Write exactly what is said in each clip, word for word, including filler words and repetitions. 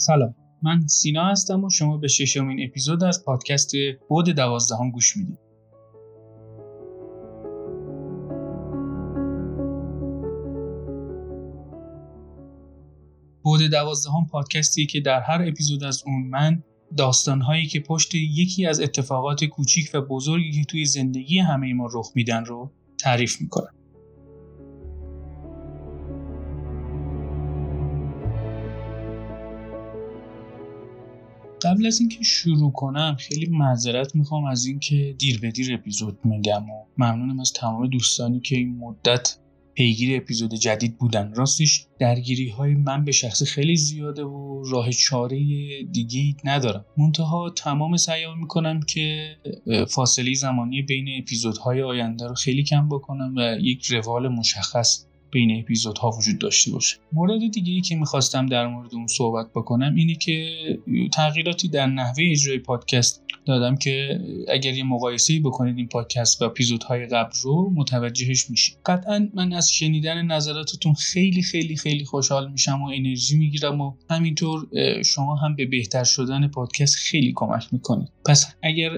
سلام، من سینا هستم و شما به ششمین اپیزود از پادکست بعد دوازدهم گوش میدید. بعد دوازدهم پادکستی که در هر اپیزود از اون من داستان‌هایی که پشت یکی از اتفاقات کوچیک و بزرگی که توی زندگی همه ما رخ میدن رو تعریف میکنم. قبل از اینکه شروع کنم خیلی معذرت میخوام از اینکه دیر به دیر اپیزود میدم و ممنونم از تمام دوستانی که این مدت پیگیر اپیزود جدید بودن. راستش درگیری های من به شخص خیلی زیاده و راه چاره دیگه‌ای ندارم. منتها تمام سعیام میکنم که فاصله زمانی بین اپیزودهای آینده رو خیلی کم بکنم و یک روال مشخص بین اپیزودها وجود داشته باشه. مورد دیگه‌ای که می‌خواستم در مورد اون صحبت بکنم اینه که تغییراتی در نحوه اجرای پادکست دادم که اگر یه مقایسه‌ای بکنید این پادکست و اپیزودهای قبل رو متوجهش میشید. قطعاً من از شنیدن نظراتتون خیلی خیلی خیلی خوشحال میشم و انرژی میگیرم و همینطور شما هم به بهتر شدن پادکست خیلی کمک میکنید. پس اگر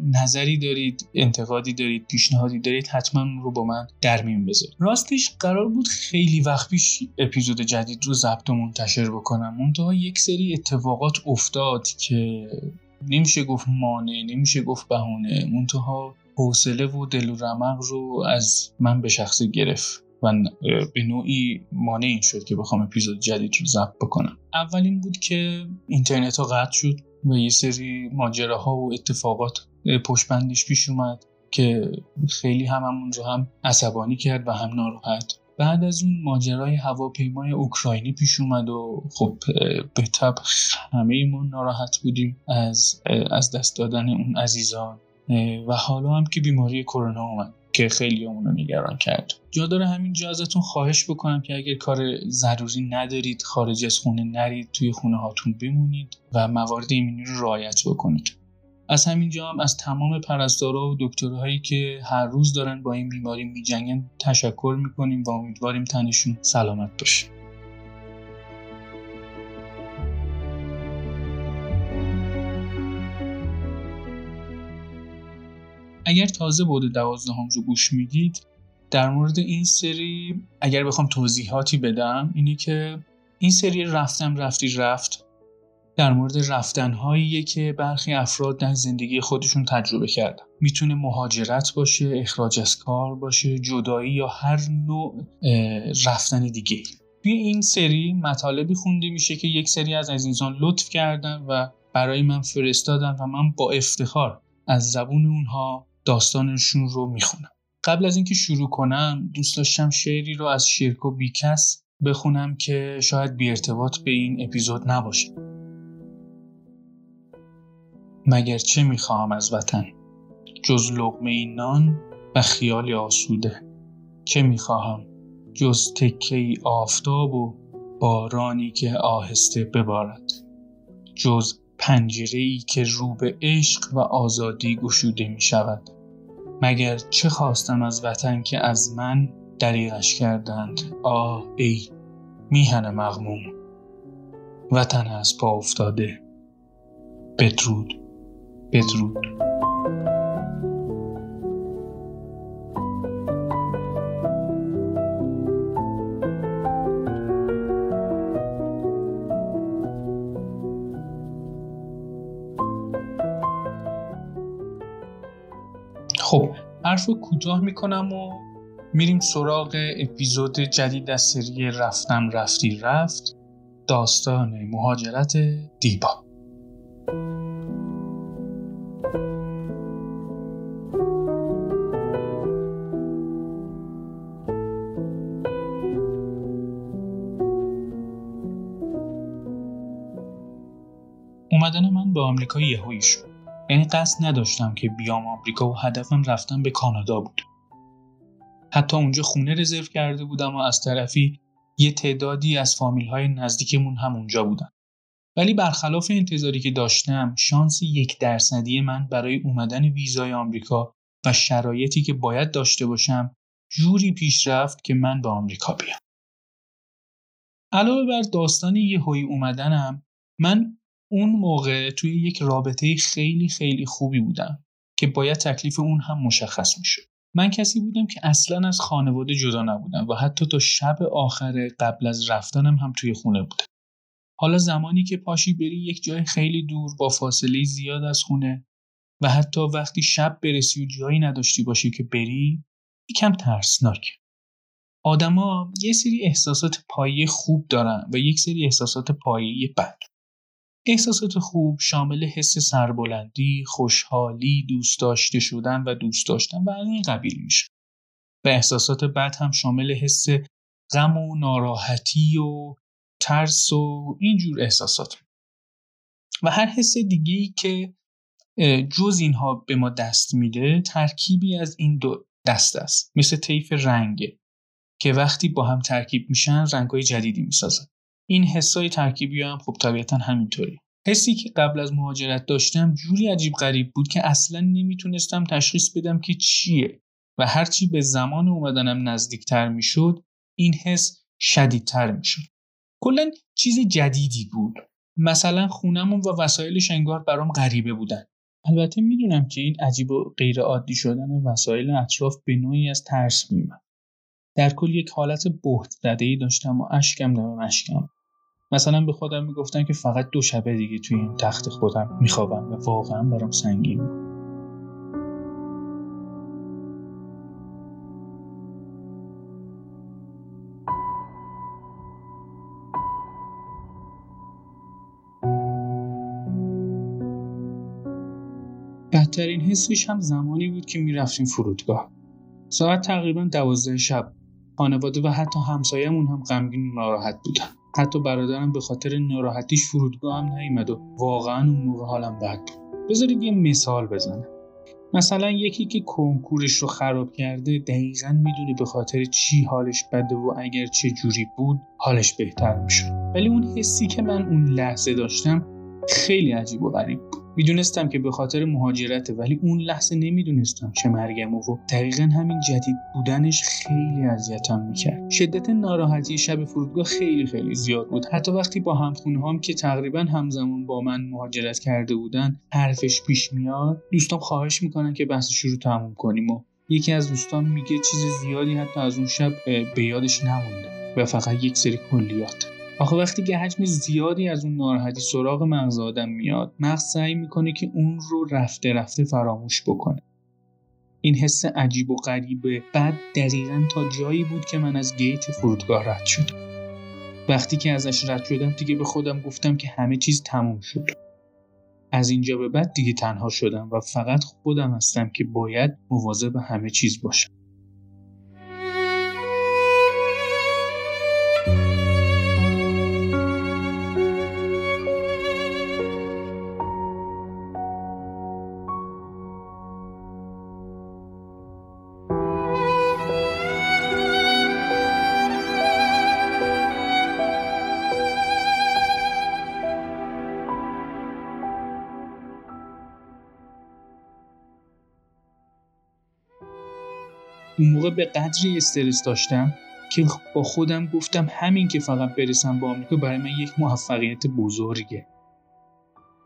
نظری دارید، انتقادی دارید، پیشنهادی دارید، حتماً رو با من در میون بذارید. راستش قرار بود خیلی وقت پیش اپیزود جدید رو ضبط و منتشر بکنم، منتها یک سری اتفاقات افتاد که نمیشه گفت مانع، نمیشه گفت بهونه، منتها حوصله و دل و رمق رو از من به شخص گرفت و به نوعی مانع این شد که بخوام اپیزود جدید رو ضبط بکنم. اولین بود که اینترنت ها قطع شد و یه سری ماجراها و اتفاقات پشت بندش پیش اومد که خیلی هممون رو هم عصبانی کرد و هم ناراحت. بعد از اون ماجرای هواپیمای اوکراینی پیش اومد و خب به طبع همه ما ناراحت بودیم از از دست دادن اون عزیزان و حالا هم که بیماری کرونا اومد که خیلی اون رو نگران کرد. جا داره همینجا ازتون خواهش بکنم که اگر کار ضروری ندارید خارج از خونه نرید، توی خونه هاتون بمونید و موارد ایمنی رو رعایت بکنید. از همینجا هم از تمام پرستارا و دکترهایی که هر روز دارن با این بیماری میجنگن تشکر میکنیم و امیدواریم تنشون سلامت باشه. اگر تازه بعد دوازدهم رو گوش میدید در مورد این سری اگر بخوام توضیحاتی بدم اینه که این سری رفتم رفتی رفت در مورد رفتن‌هایی که برخی افراد در زندگی خودشون تجربه کردن. میتونه مهاجرت باشه، اخراج از کار باشه، جدایی یا هر نوع رفتن دیگه. توی این سری مطالبی خونده میشه که یک سری از عزیزان لطف کردن و برای من فرستادن و من با افتخار از زبون اونها داستانشون رو میخونم. قبل از اینکه شروع کنم دوست داشتم شعری رو از شیرکو بیکس بخونم که شاید بی ارتباط به این اپیزود نباشه. مگر چه میخواهم از وطن جز لقمه نان و خیال آسوده، چه میخواهم جز تکه آفتاب و بارانی که آهسته ببارد، جز پنجره‌ای که رو به عشق و آزادی گشوده میشود. مگر چه خواستم از وطن که از من دریغش کردند. آه ای میهن مغموم، وطن از پا افتاده. بدرود بدرود. خب حرف رو کوتاه میکنم و میریم سراغ اپیزود جدید از سری رفتم رفتی رفت، داستان مهاجرت دیبا. اومدن من به آمریکا یهویی شد. یعنی قصد نداشتم که بیام آمریکا و هدفم رفتن به کانادا بود. حتی اونجا خونه رزرو کرده بودم و از طرفی یه تعدادی از فامیل‌های نزدیکمون هم اونجا بودن. ولی برخلاف انتظاری که داشتم، شانس یک درصدی من برای اومدن ویزای آمریکا و شرایطی که باید داشته باشم جوری پیش رفت که من به آمریکا بیام. علاوه بر داستان یهویی اومدنم، من اون موقع توی یک رابطه خیلی خیلی خوبی بودم که باید تکلیف اون هم مشخص میشد. من کسی بودم که اصلا از خانواده جدا نبودم و حتی تا شب آخر قبل از رفتنم هم توی خونه بودم. حالا زمانی که پاشی بری یک جای خیلی دور با فاصله زیاد از خونه و حتی وقتی شب برسی و جایی نداشتی باشی که بری، یکم ترسناک. آدما یه سری احساسات پایه خوب دارن و یک سری احساسات پایه بد. احساسات خوب شامل حس سربلندی، خوشحالی، دوست داشته شدن و دوست داشتن و از این قبیل میشه. و احساسات بد هم شامل حس غم و ناراحتی و ترس و اینجور احساسات و هر حس دیگه‌ای که جز اینها به ما دست میده ترکیبی از این دو دست است. مثل طیف رنگه که وقتی با هم ترکیب میشن رنگ‌های جدیدی میسازن. این حسای ترکیبی هم خب طبیعتا همینطوری. حسی که قبل از مهاجرت داشتم جوری عجیب غریب بود که اصلا نمیتونستم تشخیص بدم که چیه و هرچی به زمان اومدنم نزدیکتر میشد این حس شدیدتر میشد. کلا چیز جدیدی بود. مثلا خونمون و وسایلش انگار برام غریبه بودن. البته میدونم که این عجیب و غیر عادی شدن وسایل اطراف به نوعی از ترس میومد. در کل یک حالت بهت‌زده‌ای داشتم و اشکم دم اشکم. مثلا به خودم میگفتم که فقط دو شب دیگه توی این تخت خودم میخوابم و واقعا برام سنگین بود. بدترین حسش هم زمانی بود که میرفتیم فرودگاه. ساعت تقریبا دوازده شب. خانواده و حتی همسایه‌مون هم غمگین و ناراحت بودن. حتی برادرم به خاطر ناراحتیش فرودگاه هم نیامد و واقعا اون موقع حالم بد بود. بذارید یه مثال بزنم. مثلا یکی که کنکورش رو خراب کرده دقیقاً میدونه به خاطر چی حالش بده و اگر چه جوری بود حالش بهتر میشد. ولی اون حسی که من اون لحظه داشتم خیلی عجیب و غریب بود. میدونستم که به خاطر مهاجرته ولی اون لحظه نمیدونستم چه مرگم و دقیقاً همین جدید بودنش خیلی اذیتم میکرد. شدت ناراحتی شب فرودگاه خیلی خیلی زیاد بود. حتی وقتی با همخونه‌هام که تقریباً همزمان با من مهاجرت کرده بودن حرفش پیش میاد، دوستام خواهش میکنن که بحثشو رو تموم کنیم و یکی از دوستام میگه چیز زیادی حتی از اون شب به یادش نمونده و فقط یک سری کلیات. آخه وقتی که حجم زیادی از اون ناراحتی سراغ مغز آدم میاد، مغز سعی میکنه که اون رو رفته رفته فراموش بکنه. این حس عجیب و غریب بعد دقیقاً تا جایی بود که من از گیت فرودگاه رد شدم. وقتی که ازش رد شدم دیگه به خودم گفتم که همه چیز تموم شد. از اینجا به بعد دیگه تنها شدم و فقط خودم هستم که باید مواظب همه چیز باشم. اون موقع به قدری استرس داشتم که با خودم گفتم همین که فقط برسم به آمریکا برای من یک موفقیت بزرگه.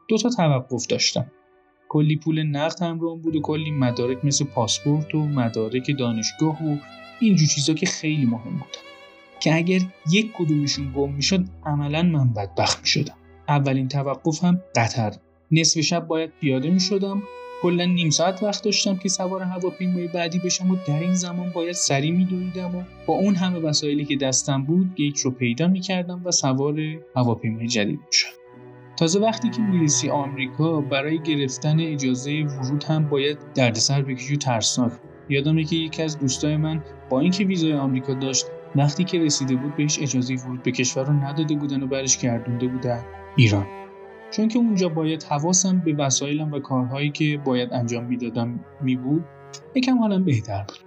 دو تا توقف داشتم. کلی پول نقد همراهم بود و کلی مدارک مثل پاسپورت و مدارک دانشگاه و اینجور چیزا که خیلی مهم بود. که اگر یک کدومشون گم میشد عملاً من بدبخت میشدم. اولین توقف هم قطر. نصف شب باید پیاده میشدم. کلا نیم ساعت وقت داشتم که سوار هواپیمای بعدی بشم و در این زمان باید سری می‌دویدم و با اون همه وسایلی که دستم بود گیت رو پیدا می‌کردم و سوار هواپیمای جدید می‌شدم. تازه وقتی که می‌رسی آمریکا برای گرفتن اجازه ورود هم باید دردسر بکشی و ترسناک. یادمه که یکی از دوستای من با اینکه ویزای آمریکا داشت وقتی که رسیده بود بهش اجازه ورود به کشور رو نداده بودن و برش گردونده بودن ایران. چون که اونجا باید حواسم به وسایلم و کارهایی که باید انجام میدادم می بود یکم حالم بهتر بود.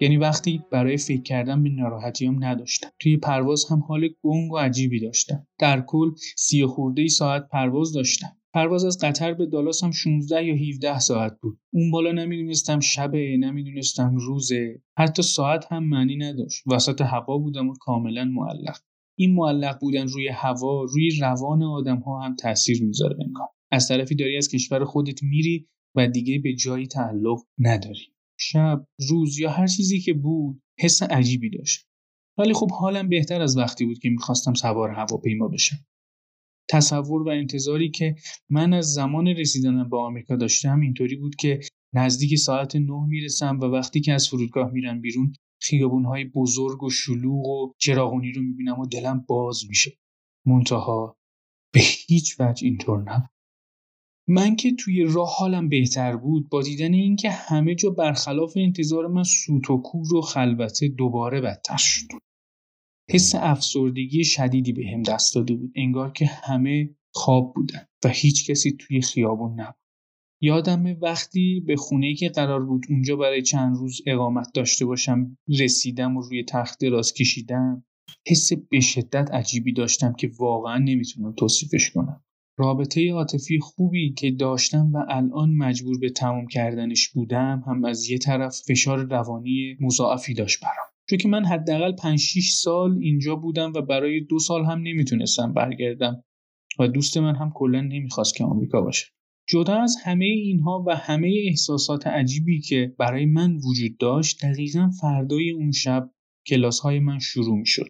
یعنی وقتی برای فکر کردن به ناراحتیام نداشتم. توی پرواز هم حال گنگ و عجیبی داشتم. در کل سی خورده‌ای ساعت پرواز داشتم. پرواز از قطر به دالاس هم شانزده یا هفده ساعت بود. اون بالا نمیدونستم شبه، نمیدونستم روزه، حتی ساعت هم معنی نداشت. وسط هوا بودم و کاملا معلق. این معلق بودن روی هوا روی روان آدم‌ها هم تاثیر میذاره انگار. از طرفی داری از کشور خودت میری و دیگه به جایی تعلق نداری. شب، روز یا هر چیزی که بود حس عجیبی داشت. ولی خب حالم بهتر از وقتی بود که میخواستم سوار هواپیما بشم. تصور و انتظاری که من از زمان رسیدنم به آمریکا داشتم اینطوری بود که نزدیک ساعت نه میرسم و وقتی که از فرودگاه میرم بیرون خیابون‌های بزرگ و شلوغ و چراغونی رو میبینم و دلم باز میشه. منتها به هیچ وجه اینطور نبود. من که توی راه حالم بهتر بود، با دیدن این که همه جا برخلاف انتظار من سوت و کور و خلوته، دوباره بدتر شد. حس افسردگی شدیدی به هم دست داده بود، انگار که همه خواب بودن و هیچ کسی توی خیابون نبود. یادمه وقتی به خونه‌ای که قرار بود اونجا برای چند روز اقامت داشته باشم رسیدم و روی تخت دراز کشیدم، حس به شدت عجیبی داشتم که واقعا نمیتونم توصیفش کنم. رابطه عاطفی خوبی که داشتم و الان مجبور به تمام کردنش بودم هم از یه طرف فشار روانی مضاعفی داشت برام، چون که من حداقل پنج شش سال اینجا بودم و برای دو سال هم نمیتونستم برگردم و دوست من هم کلا نمیخواست که آمریکا باشه. جدا از همه اینها و همه احساسات عجیبی که برای من وجود داشت، دقیقاً فردای اون شب کلاس‌های من شروع می‌شد.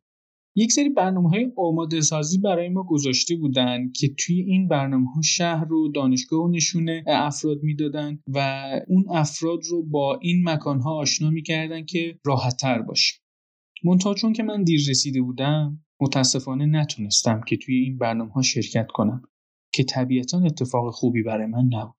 یک سری برنامه‌های آماده‌سازی برای ما گذاشته بودن که توی این برنامه‌ها شهر و دانشگاه و نشونه افراد میدادن و اون افراد رو با این مکان‌ها آشنا می‌کردن که راحت‌تر باشه. منتها چون که من دیر رسیده بودم، متأسفانه نتونستم که توی این برنامه‌ها شرکت کنم که طبیعتاً اتفاق خوبی برای من نبود.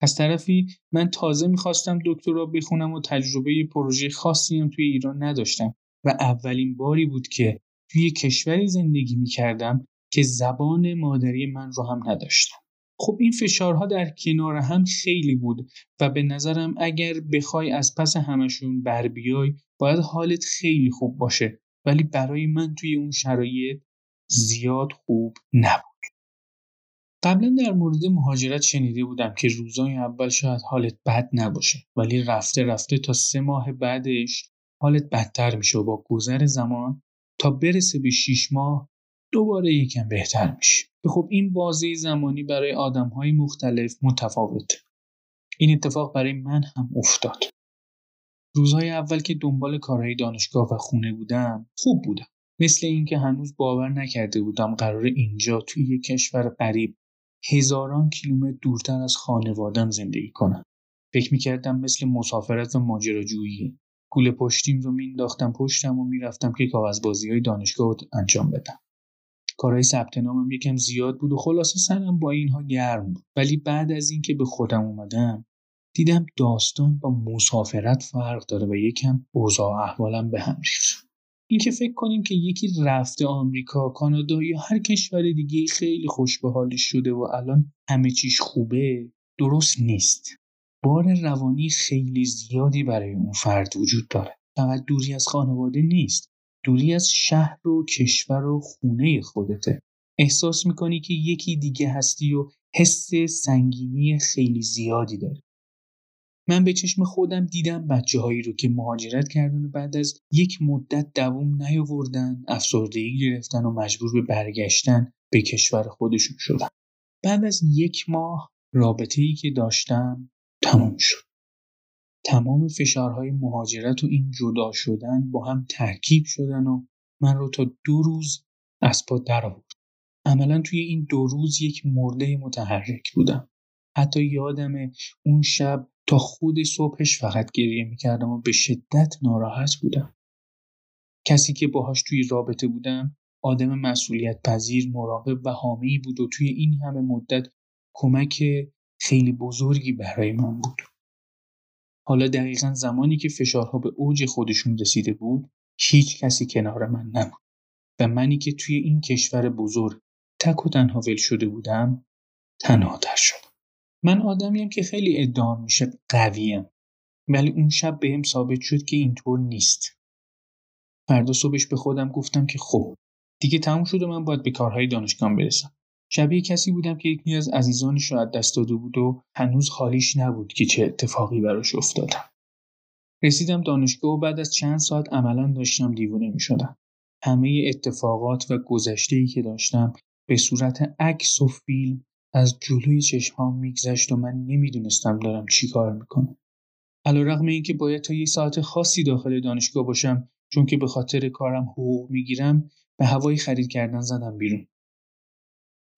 از طرفی من تازه می‌خواستم دکترا بخونم و تجربه پروژه خاصی هم توی ایران نداشتم و اولین باری بود که توی کشوری زندگی می‌کردم که زبان مادری من رو هم نداشتم. خب این فشارها در کنار هم خیلی بود و به نظرم اگر بخوای از پس همشون بر بیای باید حالت خیلی خوب باشه، ولی برای من توی اون شرایط زیاد خوب نبود. قبلا در مورد مهاجرت شنیده بودم که روزای اول شاید حالت بد نباشه، ولی رفته رفته تا سه ماه بعدش حالت بدتر میشه و با گذر زمان تا برسه به شیش ماه دوباره یکم بهتر میشه. خب این بازه زمانی برای آدم‌های مختلف متفاوته. این اتفاق برای من هم افتاد. روزهای اول که دنبال کارهای دانشگاه و خونه بودم خوب بودم، مثل اینکه هنوز باور نکرده بودم قرار اینجا توی یک کشور غریب هزاران کیلومتر دورتر از خانواده‌ام زندگی کنم. فکر می‌کردم مثل مسافرت و ماجراجویی. کوله پشتیم رو مینداختم پشتم و میرفتم که کاغذبازی‌های دانشگاه رو انجام بدم. کارهای ثبت نامم یکم زیاد بود و خلاصه سرم با اینها گرم بود. ولی بعد از اینکه به خودم اومدم دیدم داستان با مسافرت فرق داره و یکم اوضاع احوالم به هم ریخت. اینکه فکر کنیم که یکی رفته آمریکا، کانادا یا هر کشور دیگه خیلی خوش به حالش شده و الان همه چیش خوبه، درست نیست. بار روانی خیلی زیادی برای اون فرد وجود داره. فقط دوری از خانواده نیست، دوری از شهر و کشور و خونه خودته. احساس میکنی که یکی دیگه هستی و حس سنگینی خیلی زیادی داره. من به چشم خودم دیدم بچه‌هایی رو که مهاجرت کردن و بعد از یک مدت دوام نیاوردن، افسردگی گرفتن و مجبور به برگشتن به کشور خودشون شدن. بعد از یک ماه رابطه‌ای که داشتم تمام شد. تمام فشارهای مهاجرت و این جدا شدن با هم ترکیب شدن و من رو تا دو روز از پا در آورد. عملاً توی این دو روز یک مرده متحرک بودم. حتی یادمه اون شب تا خود صبحش فقط گریه میکردم و به شدت ناراحت بودم. کسی که باهاش توی رابطه بودم آدم مسئولیت پذیر، مراقب و حامی بود و توی این همه مدت کمک خیلی بزرگی برای من بود. حالا دقیقاً زمانی که فشارها به اوج خودشون رسیده بود هیچ کسی کنار من نبود و منی که توی این کشور بزرگ تک و تنها ول شده بودم تنها تر شدم. من آدمیم که خیلی ادعا میشه قویم، ولی اون شب بهم ثابت شد که اینطور نیست. فردا صبحش به خودم گفتم که خب دیگه تموم شد و من باید به کارهای دانشگاه برسم. شبیه کسی بودم که یکی از عزیزانش رو از دست داده بود و هنوز حالیش نبود که چه اتفاقی براش افتادم. رسیدم دانشگاه و بعد از چند ساعت عملاً داشتم دیوونه میشدم. همه اتفاقات و گذشته‌ای که داشتم به صورت عکس و فیلم از جلوی چشمام میگذشت و من نمیدونستم دارم چی کار میکنم. علیرغم اینکه باید تا یه ساعت خاصی داخل دانشگاه باشم چون که به خاطر کارم حقوق میگیرم، به هوای خرید کردن زدم بیرون.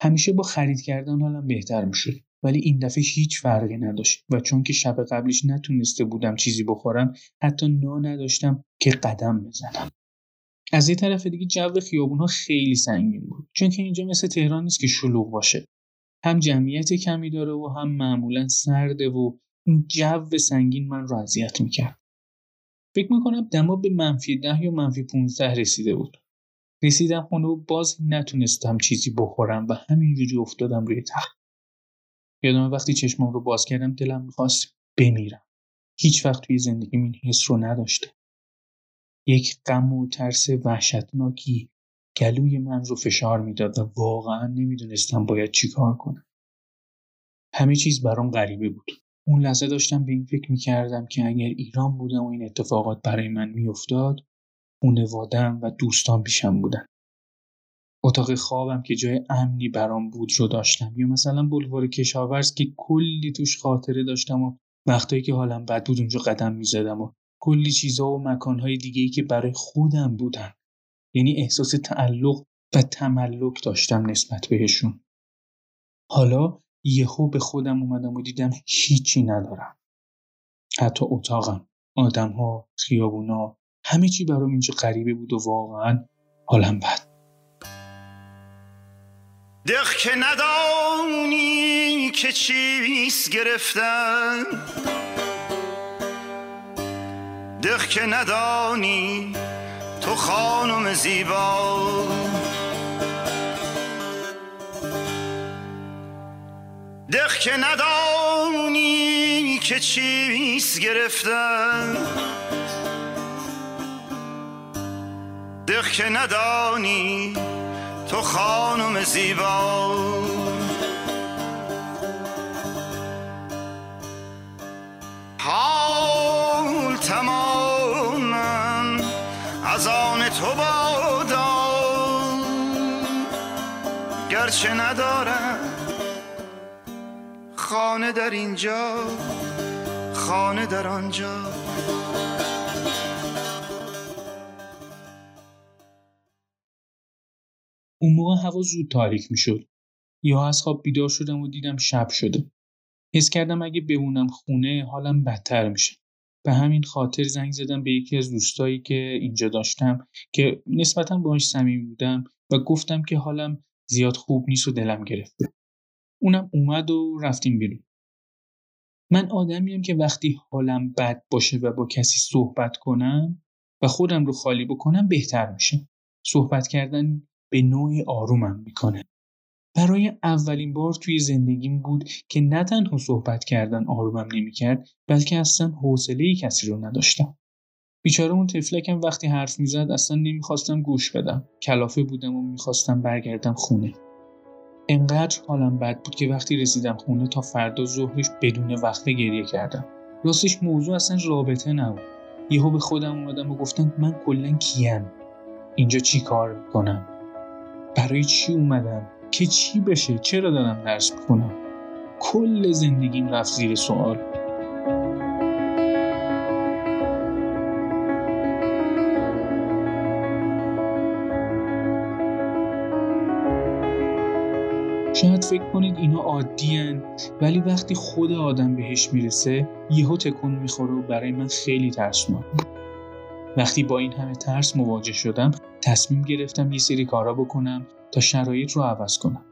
همیشه با خرید کردن حالم بهتر میشد، ولی این دفعه هیچ فرقی نداشت و چون که شب قبلش نتونسته بودم چیزی بخورم، حتی نان نداشتم که قدم بزنم. از یه طرف دیگه جو خیابون‌ها خیلی سنگین بود، چون که اینجا مثل تهران نیست که شلوغ باشه. هم جمعیت کمی داره و هم معمولاً سرده و این جو سنگین من رو اذیت می‌کرد. فکر می‌کنم دما به منفی ده یا منفی پانزده رسیده بود. رسیدم خونه و باز نتونستم چیزی بخورم و همینجوری افتادم روی تخت. یادم وقتی چشمام رو باز کردم دلم می‌خواست بمیرم. هیچ وقت توی زندگیم این حس رو نداشتم. یک غم و ترس وحشتناکی گلوی من رو فشار میداد و واقعا نمیدونستم باید چی کار کنم. همه چیز برام غریبه بود. اون لحظه داشتم به این فکر میکردم که اگر ایران بودم و این اتفاقات برای من میافتاد، خانواده‌ام و دوستان پیشم بودن. اتاق خوابم که جای امنی برام بود رو داشتم، یا مثلا بلوار کشاورز که کلی توش خاطره داشتم و وقتایی که حالم بد بود اونجا قدم میزدم و کلی چیزها و مکانهای دیگه‌ای که برای خودم بودن. یعنی احساس تعلق و تملک داشتم نسبت بهشون. حالا یهو به خودم اومدم و دیدم هیچی ندارم. حتی اتاقم، آدم‌ها، خیابونا، همه چی برام اینجا غریبه بود و واقعاً حالم بد. دق که ندانی که چیست گرفتن، دق که ندانی تو خانم زیبا، دق که ندانی که چیست گرفتن، دق که ندانی تو خانم زیبا. حال تماماً از آن تو بادم، گرچه ندارم خانه در اینجا، خانه در آنجا. اون موقع هوا زود تاریک می شد. یا از خواب بیدار شدم و دیدم شب شده. حس کردم اگه بمونم خونه حالم بدتر میشه. به همین خاطر زنگ زدم به یکی از دوستایی که اینجا داشتم که نسبتاً باهاش صمیمی بودم و گفتم که حالم زیاد خوب نیست و دلم گرفته. اونم اومد و رفتیم بیرون. من آدمیم که وقتی حالم بد باشه و با کسی صحبت کنم و خودم رو خالی بکنم بهتر میشه. صحبت کردن به نوعی آرومم میکنه. برای اولین بار توی زندگیم بود که نه تنها صحبت کردن آرومم نمیکرد، بلکه اصلا حوصله‌ای کسی رو نداشتم. بیچاره اون طفلکم وقتی حرف میزد اصلا نمیخواستم گوش بدم. کلافه بودم و میخواستم برگردم خونه. انقدر حالم بد بود که وقتی رسیدم خونه تا فردا ظهرش بدون وقفه گریه کردم. راستش موضوع اصلا رابطه نبود. یهو به خودم اومدم و گفتم من کلاً کیم؟ اینجا چی کار میکنم؟ برای چی اومدم؟ که چی بشه؟ چرا دارم درس بخونم؟ کل زندگیم رفت زیر سوال. شاید فکر کنید اینا عادی‌اند، ولی وقتی خود آدم بهش میرسه یهو تکون میخوره و برای من خیلی ترسناک. وقتی با این همه ترس مواجه شدم تصمیم گرفتم یه سری کارا بکنم تا شرایط رو عوض کنم.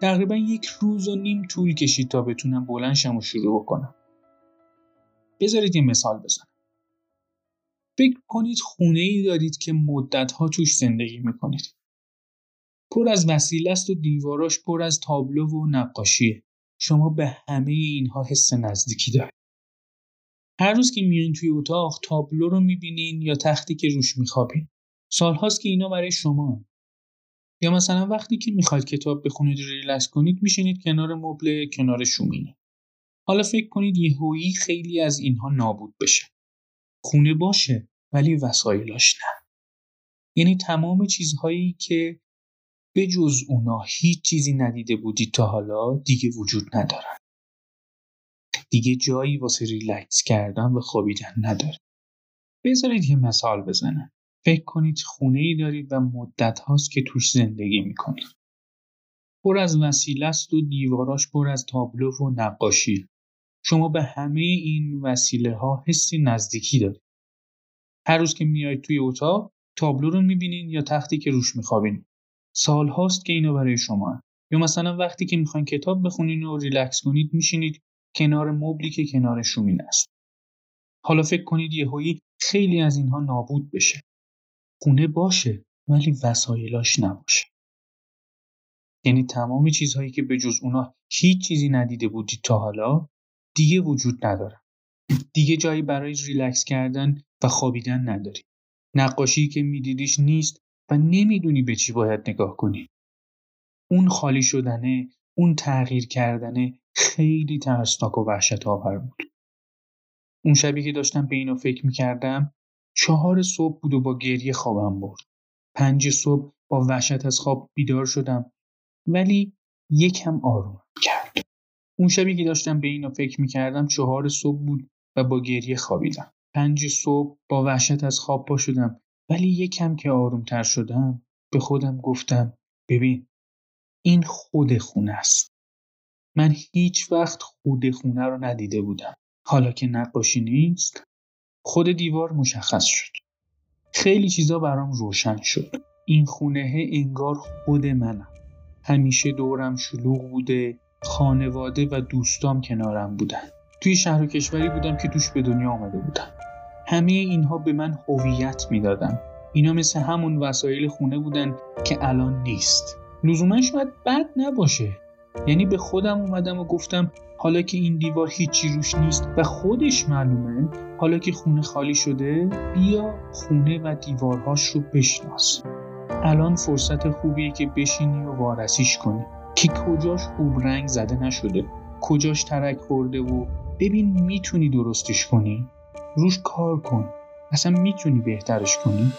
تقریبا یک روز و نیم طول کشید تا بتونم بلند شم و شروع بکنم. بذارید یه مثال بزنم. فکر کنید خونه‌ای دارید که مدت‌ها توش زندگی می‌کنید. پر از وسیله است و دیواراش پر از تابلو و نقاشیه. شما به همه اینها حس نزدیکی دارید. هر روز که میاین توی اتاق تابلو رو می‌بینین یا تختی که روش می‌خوابین. سال‌هاست که اینا برای شما. یا مثلا وقتی که میخواید کتاب بخونید و ریلکس کنید میشینید کنار مبل، کنار شومینه. حالا فکر کنید یهویی خیلی از اینها نابود بشه. خونه باشه ولی وسایلش نه. یعنی تمام چیزهایی که به جز اونا هیچ چیزی ندیده بودی تا حالا دیگه وجود ندارن. دیگه جایی واسه ریلکس کردن و خوابیدن نداره. بذارید یه مثال بزنم. فکر کنید خونه‌ای دارید و مدت هاست که توش زندگی میکنید. پر از وسیله است و دیواراش پر از تابلو و نقاشی. شما به همه این وسیله ها حسی نزدیکی دارید. هر روز که میایید توی اتاق تابلو رو میبینید یا تختی که روش میخوابید. سال هاست که اینا برای شما هست. یا مثلا وقتی که میخواین کتاب بخونین و ریلکس کنید میشینید کنار مبلی که کنار شومین است. حالا فکر کنید یهویی خیلی از اینها نابود بشه. خونه باشه ولی وسایلاش نباشه. یعنی تمام چیزهایی که به جز اونا هیچ چیزی ندیده بودی تا حالا دیگه وجود نداره. دیگه جایی برای ریلکس کردن و خوابیدن نداری. نقاشی که میدیدیش نیست و نمیدونی به چی باید نگاه کنی. اون خالی شدنه، اون تغییر کردنه خیلی ترسناک و وحشت آور بود. اون شبی که داشتم به اینو فکر میکردم چهار صبح بود و با گریه خوابم برد. پنج صبح با وحشت از خواب بیدار شدم ولی یکم آروم کرد. اون شبی که داشتم به اینو فکر میکردم چهار صبح بود و با گریه خوابیدم. پنج صبح با وحشت از خواب پا شدم ولی یکم که آرومتر شدم به خودم گفتم ببین این خود خونه است. من هیچ وقت خود خونه رو ندیده بودم. حالا که نقاشی نیست خود دیوار مشخص شد. خیلی چیزا برام روشن شد. این خونه انگار خود منم. همیشه دورم شلوغ بوده، خانواده و دوستام کنارم بودن. توی شهر و کشوری بودم که توش به دنیا آمده بودم. همه اینها به من هویت میدادن. اینا مثل همون وسایل خونه بودن که الان نیست. لزوماً شاید بد نباشه. یعنی به خودم اومدم و گفتم حالا که این دیوار هیچی روش نیست و خودش معلومه، حالا که خونه خالی شده بیا خونه و دیوارهاش رو بشناس. الان فرصت خوبیه که بشینی و وارسیش کنی که کجاش خوب رنگ زده نشده، کجاش ترک خورده و ببین میتونی درستش کنی، روش کار کن، اصلا میتونی بهترش کنی.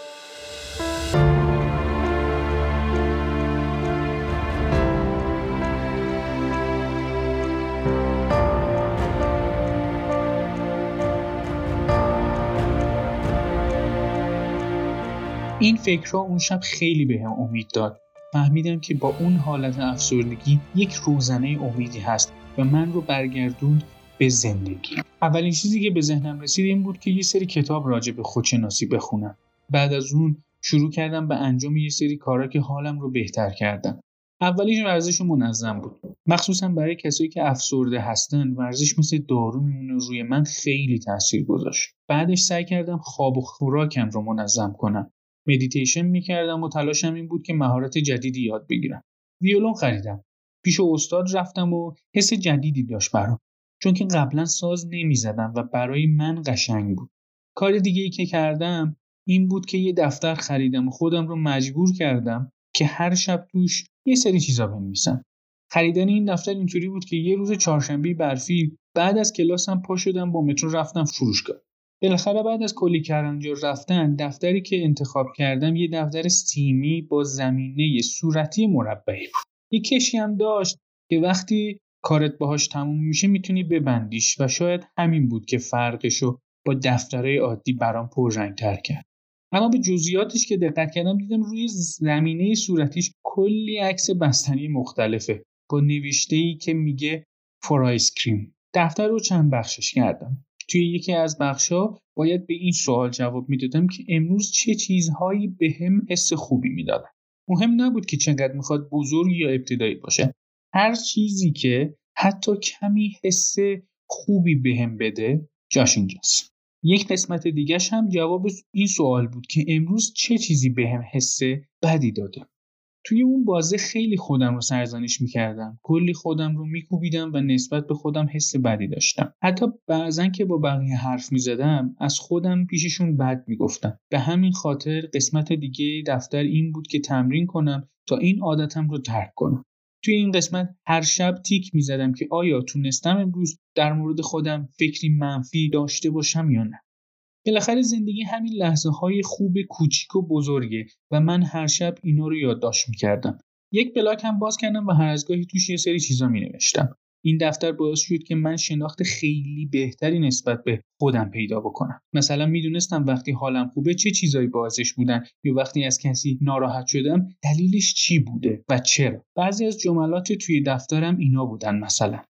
این فکرها اون شب خیلی به هم امید داد. فهمیدم که با اون حالت افسردگی یک روزنه امیدی هست و من رو برگردوند به زندگی. اولین چیزی که به ذهنم رسید این بود که یه سری کتاب راجع به خودشناسی بخونم. بعد از اون شروع کردم به انجام یه سری کارا که حالم رو بهتر کردن. اولیش ورزش منظم بود. مخصوصا برای کسایی که افسرده هستن ورزش مثل دارو میمونه، روی من خیلی تاثیر گذاشت. بعدش سعی کردم خواب و خوراکم رو منظم کنم. مدیتیشن میکردم و تلاشم این بود که مهارت جدیدی یاد بگیرم. ویولون خریدم. پیش استاد رفتم و حس جدیدی داشت برام. چون که قبلا ساز نمیزدم و برای من قشنگ بود. کار دیگه ای که کردم این بود که یه دفتر خریدم و خودم رو مجبور کردم که هر شب توش یه سری چیزا بنویسم. خریدن این دفتر اینطوری بود که یه روز چهارشنبه برفی بعد از کلاسم پا شدم با مترو رفتم فروشگاه. بالاخره بعد از کلی کلنجار رفتن دفتری که انتخاب کردم یه دفتر سیمی با زمینه صورتی مربعی بود. یه کشی هم داشت که وقتی کارت باهاش تموم میشه میتونی ببندیش و شاید همین بود که فرقشو با دفترهای عادی برام پررنگ‌تر کرد. اما به جزئیاتش که دقت کردم دیدم روی زمینه صورتیش کلی عکس بستنی مختلفه با نوشته‌ای که میگه فور آیس کریم. دفتر رو چند بخشش کردم. توی یکی از بخشا باید به این سوال جواب میدادم که امروز چه چیزهایی به هم حس خوبی میدادن. مهم نبود که چقدر میخواد بزرگ یا ابتدایی باشه. هر چیزی که حتی کمی حس خوبی به هم بده جاش اینجاست. یک قسمت دیگه‌ش هم جواب این سوال بود که امروز چه چیزی به هم حس بدی داده. توی اون بازه خیلی خودم رو سرزنش میکردم. کلی خودم رو میکوبیدم و نسبت به خودم حس بدی داشتم. حتی بعضن که با بقیه حرف میزدم از خودم پیششون بد میگفتم. به همین خاطر قسمت دیگه دفتر این بود که تمرین کنم تا این عادتم رو ترک کنم. توی این قسمت هر شب تیک میزدم که آیا تونستم امروز در مورد خودم فکری منفی داشته باشم یا نه. بالاخره زندگی همین لحظه های خوب کوچیک و بزرگه و من هر شب اینا رو یادداشت می‌کردم. یک بلاگ هم باز کردم و هر از گاهی توش یه سری چیزا می‌نوشتم. این دفتر باعث شد که من شناخت خیلی بهتری نسبت به خودم پیدا بکنم. مثلا میدونستم وقتی حالم خوبه چه چیزایی باعثش بودن یا وقتی از کسی ناراحت شدم دلیلش چی بوده و چرا. بعضی از جملات توی دفترم اینا بودن، مثلا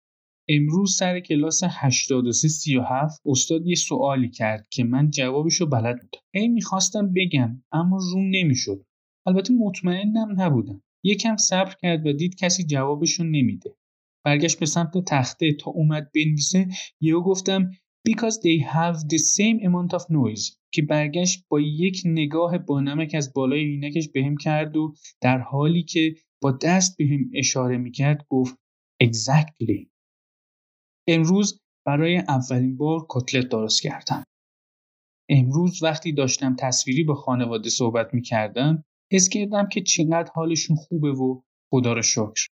امروز سر کلاس هشتاد و سه سی و هفت استاد یه سوالی کرد که من جوابشو بلد بودم. هی میخواستم بگم اما روم نمیشد. البته مطمئنم نبودم. یکم صبر کرد و دید کسی جوابشو نمیده. برگشت به سمت تخته تا اومد بنویسه یهو گفتم because they have the same amount of noise که برگشت با یک نگاه بانمک از بالای عینکش بهم کرد و در حالی که با دست بهم اشاره میکرد گفت exactly. امروز برای اولین بار کتلت درست کردم. امروز وقتی داشتم تصویری با خانواده صحبت میکردم حس کردم که چقدر حالشون خوبه و خدا رو شکر.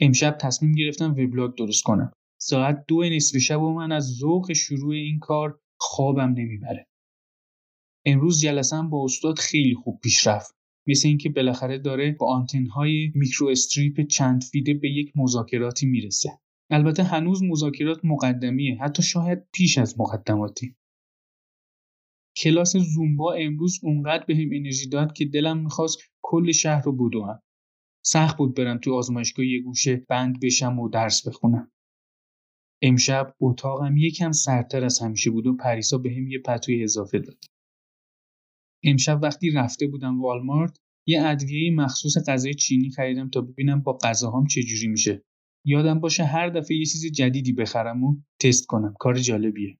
امشب تصمیم گرفتم وبلاگ درست کنم. ساعت دو نصف شب و من از ذوق شروع این کار خوابم نمیبره. امروز جلسه‌ام با استاد خیلی خوب پیش رفت. مثل اینکه بالاخره داره با آنتن‌های میکرو استریپ چند فیده به یک مذاکراتی میرسه. البته هنوز مذاکرات مقدمیه، حتی شاید پیش از مقدماتی. کلاس زومبا امروز اونقدر بهم انرژی داد که دلم میخواست کل شهر رو بدوم. سخت بود برم تو آزمایشگاه یه گوشه بند بشم و درس بخونم. امشب اتاقم یکم سردتر از همیشه بود و پریسا بهم یه پتوی اضافه داد. امشب وقتی رفته بودم والمارت یه ادویه مخصوص غذای چینی خریدم تا ببینم با غذاهام چجوری میشه. یادم باشه هر دفعه یه چیز جدیدی بخرم و تست کنم. کار جالبیه.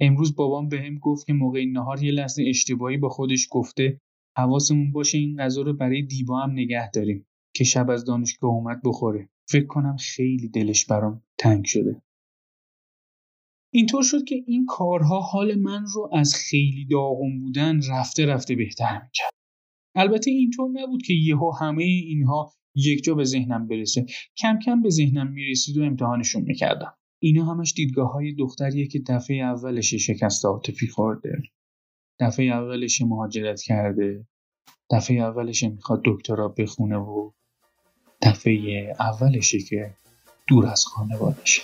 امروز بابام بهم گفت که موقع نهار یه لحظه اشتباهی با خودش گفته حواسمون باشه این غذا رو برای دیبا هم نگه داریم که شب از دانشگاه اومد بخوره. فکر کنم خیلی دلش برام تنگ شده. اینطور شد که این کارها حال من رو از خیلی داغون بودن رفته رفته بهتر می‌کرد. البته اینطور نبود که یهو همه اینها یک جا به ذهنم برسه. کم کم به ذهنم میرسید و امتحانشون میکردم. اینا همش دیدگاه‌های دختریه که دفعه اولش شکست عاطفی خورده، دفعه اولش مهاجرت کرده، دفعه اولش میخواد دکترا بخونه و دفعه اولشه که دور از خانواده‌شه.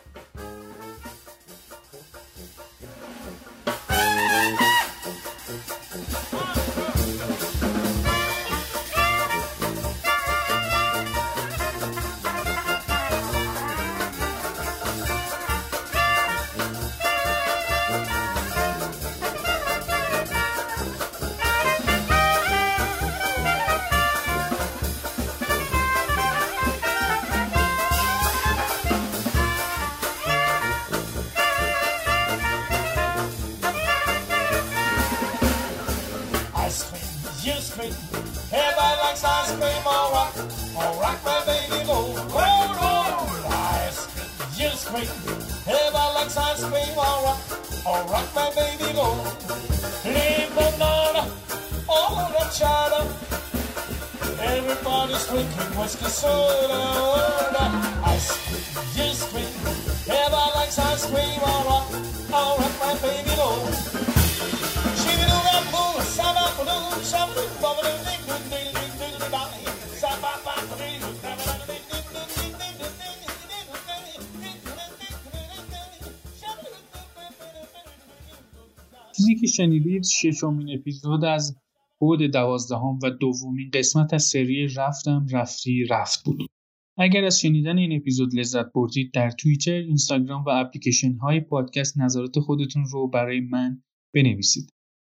چیزی که شنیدید ششمین اپیزود از بود دوازدهم و دومین قسمت از سری رفتم رفتی رفت بود. اگر از شنیدن این اپیزود لذت بردید در توییتر، اینستاگرام و اپلیکیشن های پادکست نظرات خودتون رو برای من بنویسید.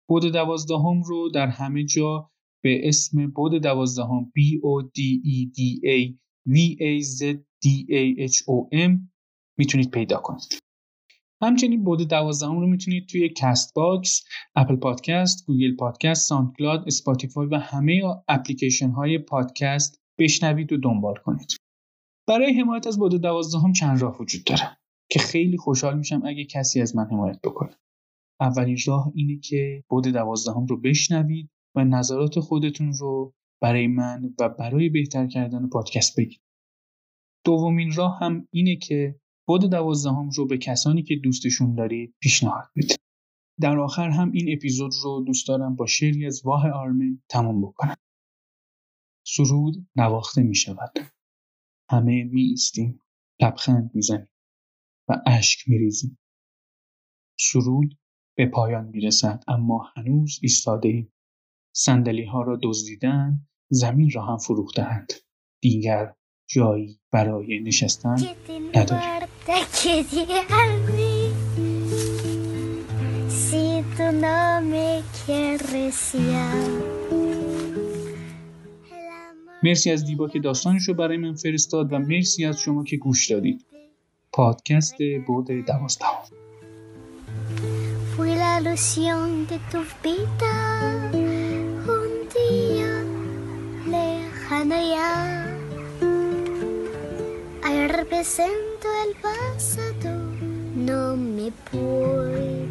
بود دوازدهم رو در همه جا به اسم بود دوازدهم B O D E D A V A Z D A H O M میتونید پیدا کنید. همچنین بود دوازدهم رو میتونید توی کست باکس، اپل پادکست، گوگل پادکست، ساوندکلاد، اسپاتیفای و همه اپلیکیشن های پادکست بشنوید و دنبال کنید. برای حمایت از بود دوازدهم چند راه وجود داره که خیلی خوشحال میشم اگه کسی از من حمایت بکنه. اولین راه اینه که بود دوازدهم رو بشنوید و نظرات خودتون رو برای من و برای بهتر کردن پادکست بگید. دومین راه هم اینه که بود دوازدهم رو به کسانی که دوستشون دارید پیشنهاد بدید. در آخر هم این اپیزود رو دوست دارم با شعری از واه آرمن تمام بکنم. سرود نواخته می شود. همه می ایستیم، لبخند می زنیم و اشک می ریزیم. سرود به پایان می رسد، اما هنوز ایستاده ایم. صندلی ها را دزدیدند، زمین را هم فروختند. دیگر جایی برای نشستن نداریم. مرسی از دیبا که داستانش رو برای من فرستاد و مرسی از شما که گوش دادید. پادکست بود دوازده. Fui la ilusión de tu vida, un día lejano ya. Al represento el pasado, no me puedo.